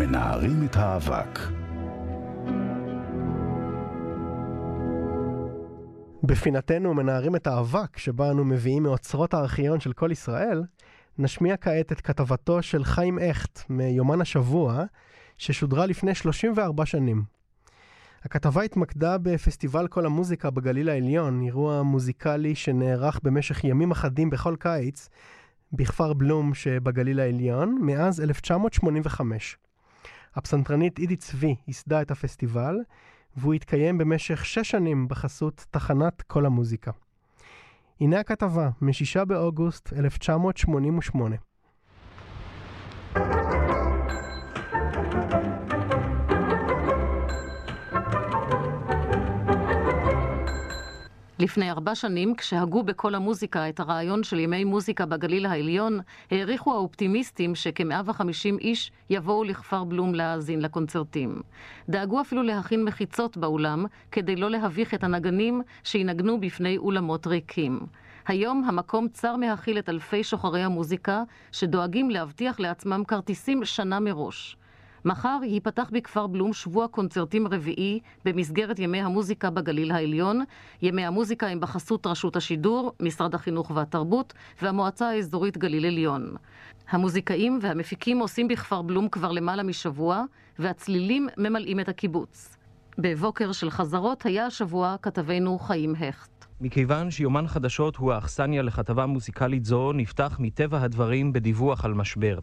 מנערים את האבק. בפינתנו מנערים את האבק שבה אנו מביאים מאוצרות הארכיון של כל ישראל, נשמיע כעת את כתבתו של חיים אכט מיומן השבוע, ששודרה לפני שלושים וארבע שנים. הכתבה התמקדה בפסטיבל כל המוזיקה בגליל העליון, אירוע מוזיקלי שנערך במשך ימים אחדים בכל קיץ, בכפר בלום שבגליל העליון, מאז אלף תשע מאות שמונים וחמש. הפסנתרנית עידית צבי יסדה את הפסטיבל, והוא התקיים במשך שש שנים בחסות תחנת כל המוזיקה. הנה הכתבה, משישה באוגוסט אלף תשע מאות שמונים ושמונה. לפני ארבע שנים, כשהגו בכל המוזיקה את הרעיון של ימי מוזיקה בגליל העליון, העריכו האופטימיסטים שכ-מאה וחמישים איש יבואו לכפר בלום להאזין לקונצרטים. דאגו אפילו להכין מחיצות באולם, כדי לא להביך את הנגנים שינגנו בפני אולמות ריקים. היום המקום צר מהכיל את אלפי שוחרי המוזיקה, שדואגים להבטיח לעצמם כרטיסים שנה מראש. מחר ייפתח בכפר בלום שבוע קונצרטים רביעי במסגרת ימי המוזיקה בגליל העליון. ימי המוזיקה הם בחסות רשות השידור, משרד החינוך והתרבות והמועצה האזורית גליל עליון. המוזיקאים והמפיקים עושים בכפר בלום כבר למעלה משבוע, והצלילים ממלאים את הקיבוץ. בבוקר של חזרות היה השבוע כתבנו חיים הכט. מכיוון שיומן חדשות הוא האכסניה לכתבה מוזיקלית זו, נפתח מטבע הדברים בדיווח על משבר.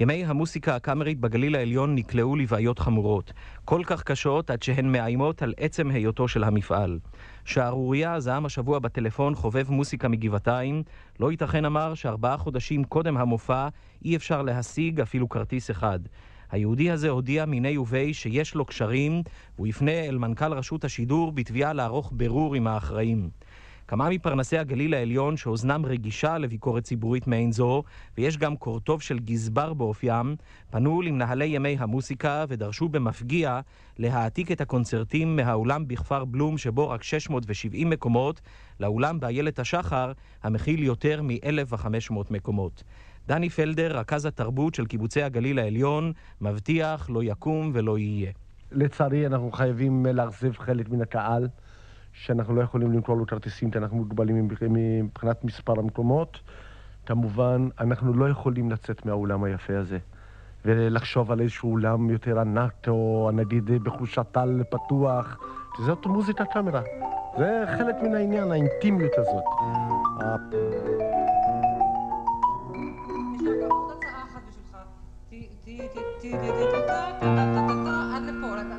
ימי המוסיקה הקאמרית בגליל העליון נקלעו לבעיות חמורות, כל כך קשות עד שהן מאיימות על עצם היותו של המפעל. שערוריה זעם השבוע בטלפון חובב מוסיקה מגבעתיים, לא ייתכן אמר שארבעה חודשים קודם המופע אי אפשר להשיג אפילו כרטיס אחד. היהודי הזה הודיע מיני ובי שיש לו קשרים, והוא יפנה אל מנכ"ל רשות השידור בתביעה לערוך ברור עם האחראים. כמה מפרנסי הגליל העליון שאוזנם רגישה לביקורת ציבורית מעין זו, ויש גם קורטוב של גזבר באופיים, פנו למנהלי ימי המוסיקה ודרשו במפגיע להעתיק את הקונצרטים מהאולם בכפר בלום שבו רק שש מאות ושבעים מקומות, לאולם באיילת השחר המכיל יותר מ-אלף וחמש מאות מקומות. דני פלדר, רכז התרבות של קיבוצי הגליל העליון, מבטיח לא יקום ולא יהיה. לצערי אנחנו חייבים להחזיב חלק מן הקהל, שאנחנו לא יכולים למכור לו כרטיסים, כי אנחנו מוגבלים מבחינת מספר המקומות. כמובן, אנחנו לא יכולים לצאת מהאולם היפה הזה, ולחשוב על איזשהו אולם יותר ענק, או נגיד בחושת על פתוח, כי זאת מוזיקה קאמרה. זה חלק מן העניין, האינטימיות הזאת. עד לפה,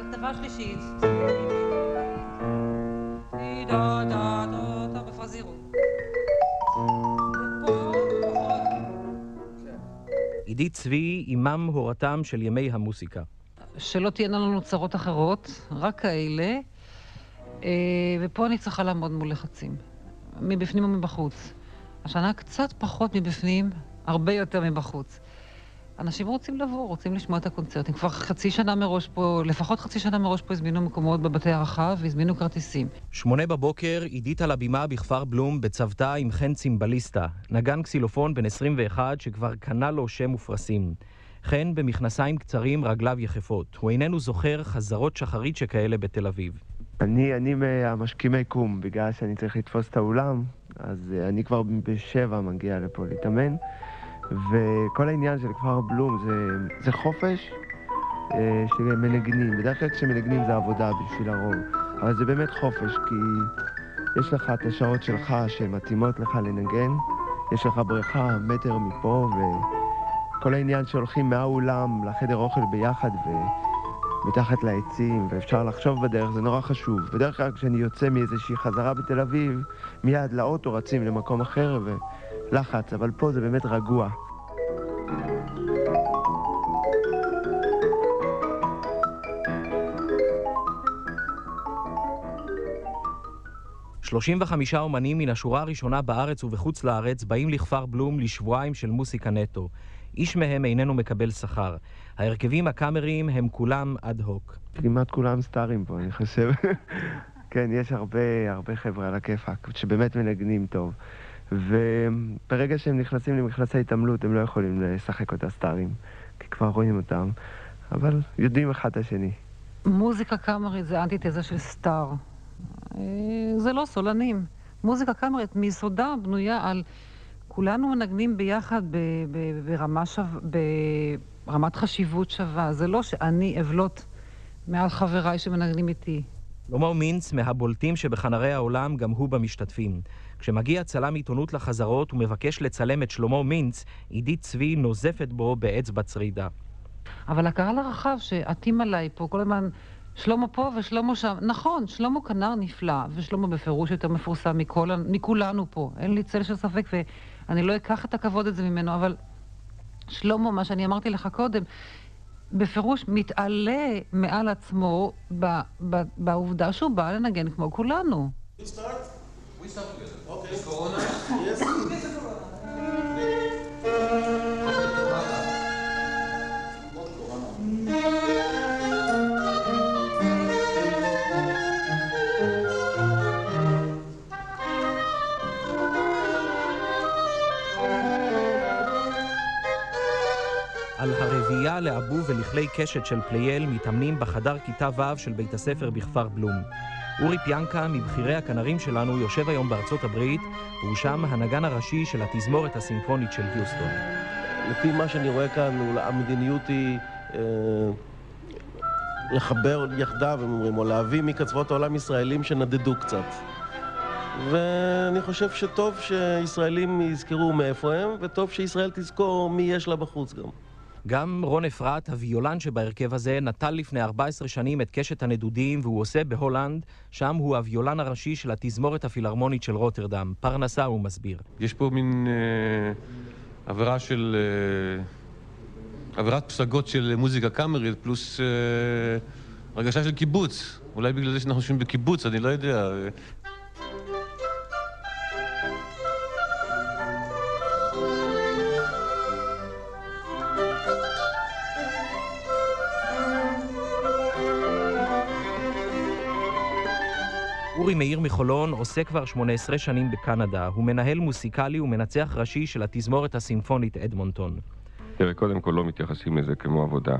לכתבה השלישית. Da da da da בפזירו. עידית צבי, אימם הורתם של ימי המוסיקה. שלא תהיינה לנו צרות אחרות, רק כאלה, ופה אני צריכה לעמוד מול לחצים, מבפנים ומבחוץ. השנה קצת פחות מבפנים, הרבה יותר מבחוץ. אנשים רוצים לבוא, רוצים לשמוע את הקונצרטים. כבר חצי שנה מראש פה, לפחות חצי שנה מראש פה, הזמינו מקומות בבתי הרחב והזמינו כרטיסים. שמונה בבוקר, עידית על הבימה בכפר בלום בצוותא עם חן צימבליסטה, נגן קסילופון בן עשרים ואחת שכבר קנה לו שם ופרסים. חן במכנסיים קצרים, רגליו יחפות. הוא איננו זוכר חזרות שחרית שכאלה בתל אביב. אני, אני מהמשקימי קום, בגלל שאני צריך לתפוס את האולם, אז אני כבר בשבע מגיע לפה להתאמן. וכל העניין של כפר בלום זה, זה חופש אה, שמנגנים. בדרך כלל כשמנגנים זה עבודה בשביל הרוב, אבל זה באמת חופש, כי יש לך את השעות שלך שמתאימות לך לנגן, יש לך בריכה מטר מפה, וכל העניין שהולכים מהאולם לחדר אוכל ביחד ומתחת לעצים, ואפשר לחשוב בדרך, זה נורא חשוב. בדרך כלל כשאני יוצא מאיזושהי חזרה בתל אביב, מיד לאוטו רצים למקום אחר ו... לחץ, אבל פה זה באמת רגוע. שלושים וחמישה אומנים מן השורה הראשונה בארץ ובחוץ לארץ באים לכפר בלום לשבועיים של מוסיקה נטו. איש מהם איננו מקבל שכר. ההרכבים הקאמריים הם כולם אד הוק. כמעט כולם סטארים פה, אני חושב. כן, יש הרבה, הרבה חבר'ה על הכיפק, שבאמת מנגנים טוב. וברגע שהם נכנסים למכנסי התעמלות, הם לא יכולים לשחק אותה סטארים, כי כבר רואים אותם. אבל יודעים אחד את השני. מוזיקה קאמרית זה אנטיתזה של סטאר. זה לא סולנים. מוזיקה קאמרית מיסודה בנויה על... כולנו מנגנים ביחד ב- ב- ברמה שו... ברמת חשיבות שווה. זה לא שאני אבלות מעל חבריי שמנגנים איתי. לומו מינץ מהבולטים שבחנרי העולם גם הוא במשתתפים. כשמגיע צלם עיתונות לחזרות ומבקש לצלם את שלמה מינץ, עידית צבי נוזפת בו באצבע צרידה. אבל הקהל הרחב שעטים עליי פה, כל הזמן שלמה פה ושלמה שם. נכון, שלמה כנר נפלא, ושלמה בפירוש יותר מפורסם מכל, מכולנו פה. אין לי צל של ספק ואני לא אקח את הכבוד את זה ממנו, אבל שלמה, מה שאני אמרתי לך קודם, בפירוש מתעלה מעל עצמו ב- ב- בעובדה שהוא בא לנגן כמו כולנו. We start? We start together. Okay. It's corona. Yes. It's corona. Not corona. על הרביעייה לאבו ולכלי קשת של פלייל מתאמנים בחדר כיתה ו' של בית הספר בכפר בלום. אורי פיינקה, מבחירי הכנרים שלנו, יושב היום בארצות הברית, והוא שם הנגן הראשי של התזמורת הסימפונית של היוסטון. לפי מה שאני רואה כאן, המדיניות היא אה, לחבר יחדיו, הם אומרים, או להביא מקצוות העולם ישראלים שנדדו קצת. ואני חושב שטוב שישראלים יזכרו מאיפה הם, וטוב שישראל תזכור מי יש לה בחוץ גם. גם רון אפרת, הוויולן שבהרכב הזה, נטל לפני ארבע עשרה שנים את קשת הנדודים, והוא עושה בהולנד, שם הוא הוויולן הראשי של התזמורת הפילהרמונית של רוטרדם. פרנסה, הוא מסביר. יש פה מין אה, עבירה של... אה, עבירת פסגות של מוזיקה קאמרית, פלוס אה, הרגשה של קיבוץ. אולי בגלל זה שאנחנו חושבים בקיבוץ, אני לא יודע. אורי מאיר מחולון עושה כבר שמונה עשרה שנים בקנדה. הוא מנהל מוסיקלי ומנצח ראשי של התזמורת הסימפונית אדמונטון. תראה, קודם כל לא מתייחסים לזה כמו עבודה.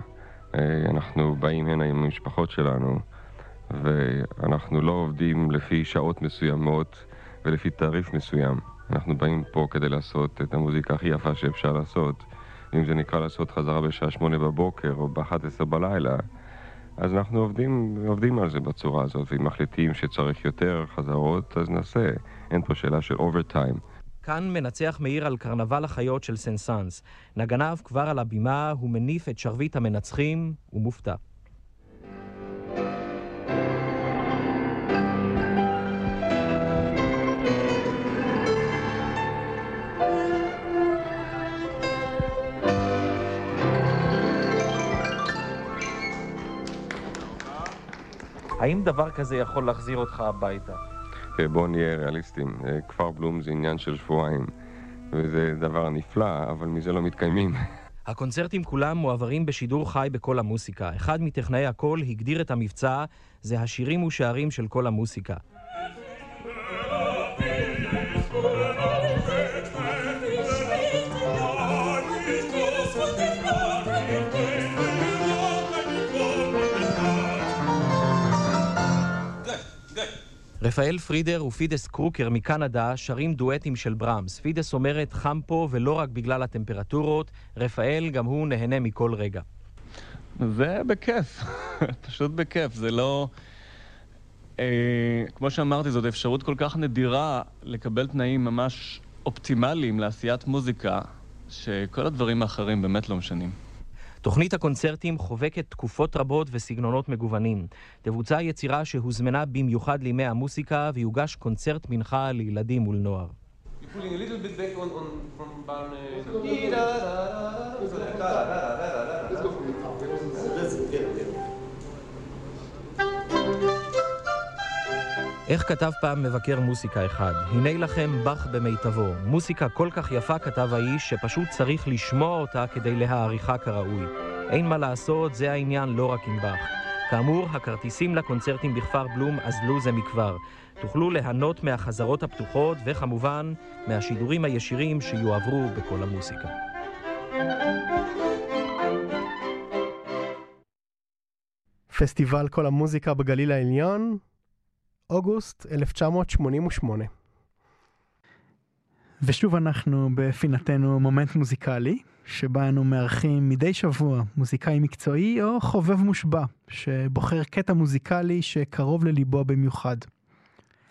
אנחנו באים הנה עם המשפחות שלנו, ואנחנו לא עובדים לפי שעות מסוימות ולפי תעריף מסוים. אנחנו באים פה כדי לעשות את המוזיקה הכי יפה שאפשר לעשות. אם זה נקרא לעשות חזרה בשעה שמונה בבוקר או ב-אחת עשרה בלילה, אז אנחנו עובדים, עובדים על זה בצורה הזאת, ואם מחליטים שצריך יותר חזרות, אז נעשה. אין פה שאלה של אוברטיים. כאן מנצח מאיר על קרנבל החיות של סנסנס. נגניו כבר על הבימה, הוא מניף את שרביט המנצחים, הוא מופתע. האם דבר כזה יכול להחזיר אותך הביתה? בוא נהיה ריאליסטים. כפר בלום זה עניין של שבועיים, וזה דבר נפלא, אבל מזה לא מתקיימים. הקונצרטים כולם מועברים בשידור חי בכל המוסיקה. אחד מטכנאי הקול הגדיר את המבצע, זה השירים ושערים של כל המוסיקה. רפאל פרידר ופידס קרוקר מקנדה שרים דואטים של ברמס. פידס אומרת חם פה ולא רק בגלל הטמפרטורות, רפאל גם הוא נהנה מכל רגע. זה בכיף, פשוט בכיף, זה לא... אה, כמו שאמרתי, זאת אפשרות כל כך נדירה לקבל תנאים ממש אופטימליים לעשיית מוזיקה, שכל הדברים האחרים באמת לא משנים. תוכנית הקונצרטים חובקת תקופות רבות וסגנונות מגוונים. תבוצע יצירה שהוזמנה במיוחד לימי המוסיקה ויוגש קונצרט מנחה לילדים ולנוער. איך כתב פעם מבקר מוסיקה אחד? הנה לכם באך במיטבו. מוסיקה כל כך יפה, כתב האיש, שפשוט צריך לשמוע אותה כדי להעריכה כראוי. אין מה לעשות, זה העניין לא רק עם באך. כאמור, הכרטיסים לקונצרטים בכפר בלום אזלו זה מכבר. תוכלו ליהנות מהחזרות הפתוחות וכמובן מהשידורים הישירים שיועברו בכל המוסיקה. פסטיבל כל המוזיקה בגליל העליון, אוגוסט אלף תשע מאות שמונים ושמונה. ושוב אנחנו בפינתנו מומנט מוזיקלי, שבה אנו מארחים מדי שבוע מוזיקאי מקצועי או חובב מושבע, שבוחר קטע מוזיקלי שקרוב לליבו במיוחד.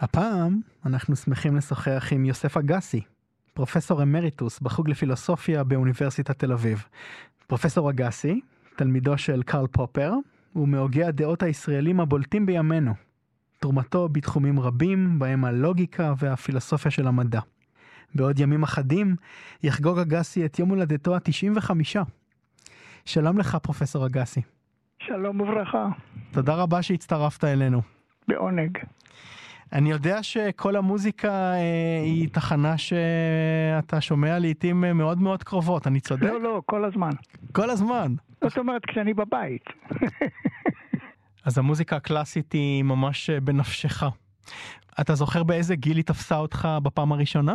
הפעם אנחנו שמחים לשוחח עם יוסף אגסי, פרופסור אמריטוס בחוג לפילוסופיה באוניברסיטת תל אביב. פרופסור אגסי, תלמידו של קרל פופר, הוא מהוגי הדעות הישראלים הבולטים בימינו. תרומתו בתחומים רבים, בהם הלוגיקה והפילוסופיה של המדע. בעוד ימים אחדים יחגוג אגסי את יום הולדתו ה-תשעים וחמש. שלום לך פרופסור אגסי. שלום וברכה. תודה רבה שהצטרפת אלינו. בעונג. אני יודע שכל המוזיקה היא תחנה שאתה שומע לעתים מאוד מאוד קרובות, אני צודק? לא, לא, כל הזמן. כל הזמן? זאת אומרת, כשאני בבית. אז המוזיקה הקלאסית היא ממש בנפשך. אתה זוכר באיזה גיל היא תפסה אותך בפעם הראשונה?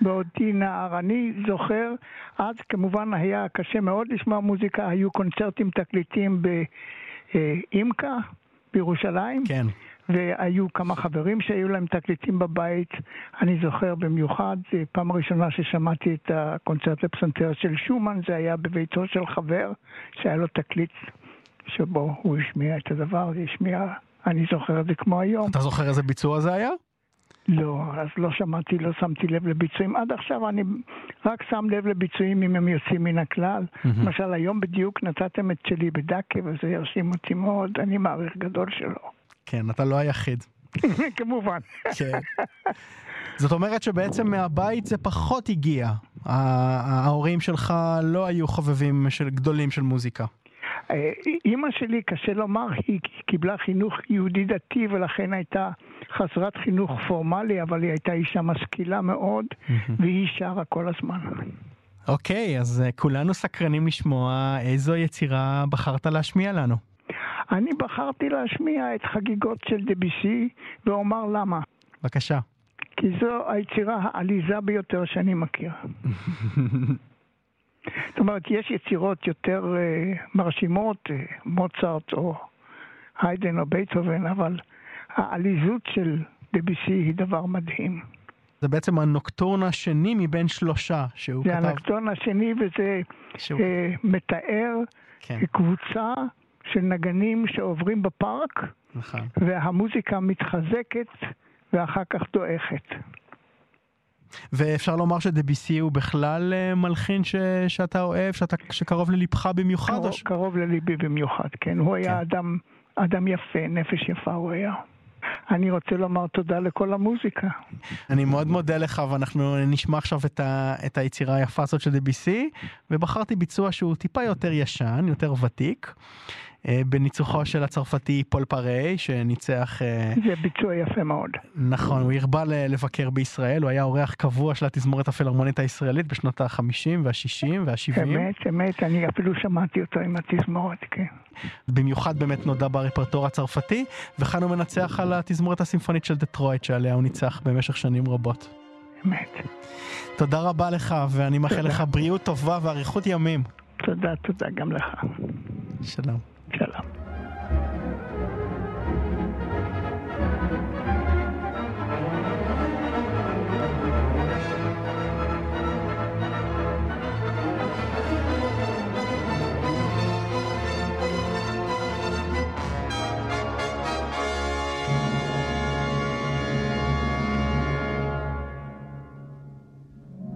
בעודי נער, אני זוכר, אז כמובן היה קשה מאוד לשמוע מוזיקה, היו קונצרטים תקליטים באימקה, בירושלים. כן. והיו כמה חברים שהיו להם תקליטים בבית. אני זוכר במיוחד, פעם ראשונה ששמעתי את הקונצרט לפסנתר של שומן, זה היה בביתו של חבר שהיה לו תקליט שבו הוא השמיע את הדבר, השמיע, אני זוכר את זה כמו היום. אתה זוכר איזה ביצוע זה היה? לא, אז לא שמעתי, לא שמתי לב לביצועים. עד עכשיו אני רק שם לב לביצועים אם הם יוצאים מן הכלל. למשל, היום בדיוק נתתם את שלי בדקה, וזה ירשים אותי מאוד, אני מעריך גדול שלו. כן, אתה לא היחיד. כמובן. זאת אומרת שבעצם מהבית זה פחות הגיע. ההורים שלך לא היו חובבים גדולים של מוזיקה. אמא שלי, קשה לומר, היא קיבלה חינוך יהודי דתי, ולכן הייתה חסרת חינוך פורמלי, אבל היא הייתה אישה משכילה מאוד, והיא שרה כל הזמן. אוקיי, אז כולנו סקרנים לשמוע איזו יצירה בחרת להשמיע לנו. אני בחרתי להשמיע את חגיגות של דביסי, ואומר למה. בבקשה. כי זו היצירה העליזה ביותר שאני מכיר. זאת אומרת, יש יצירות יותר uh, מרשימות, uh, מוצרט או היידן או בייטהובן, אבל העליזות של דביסי היא דבר מדהים. זה בעצם הנוקטורן השני מבין שלושה שהוא זה כתב. זה הנוקטורן השני, וזה שהוא... uh, מתאר כן. קבוצה של נגנים שעוברים בפארק, נכון. והמוזיקה מתחזקת ואחר כך דועכת. ואפשר לומר שדביסי הוא בכלל מלחין ש... שאתה אוהב, שאתה... שקרוב ללבך במיוחד? קרוב, ש... קרוב לליבי במיוחד, כן. הוא היה כן. אדם, אדם יפה, נפש יפה הוא היה. אני רוצה לומר תודה לכל המוזיקה. אני מאוד מודה לך, ואנחנו נשמע עכשיו את, ה... את היצירה היפה הזאת של דביסי, ובחרתי ביצוע שהוא טיפה יותר ישן, יותר ותיק, בניצוחו של הצרפתי פול פארי, שניצח... זה ביצוע יפה מאוד. נכון, הוא הרבה לבקר בישראל, הוא היה אורח קבוע של התזמורת הפילהרמונית הישראלית בשנות ה-חמישים וה-שישים וה-שבעים. אמת, אמת, אני אפילו שמעתי אותו עם התזמורת, כן. במיוחד באמת נודע ברפרטואר הצרפתי, וכאן הוא מנצח על התזמורת הסימפונית של דטרויט, שעליה הוא ניצח במשך שנים רבות. אמת. תודה רבה לך, ואני מאחל לך בריאות טובה ואריכות ימים. תודה, תודה גם לך. שלום.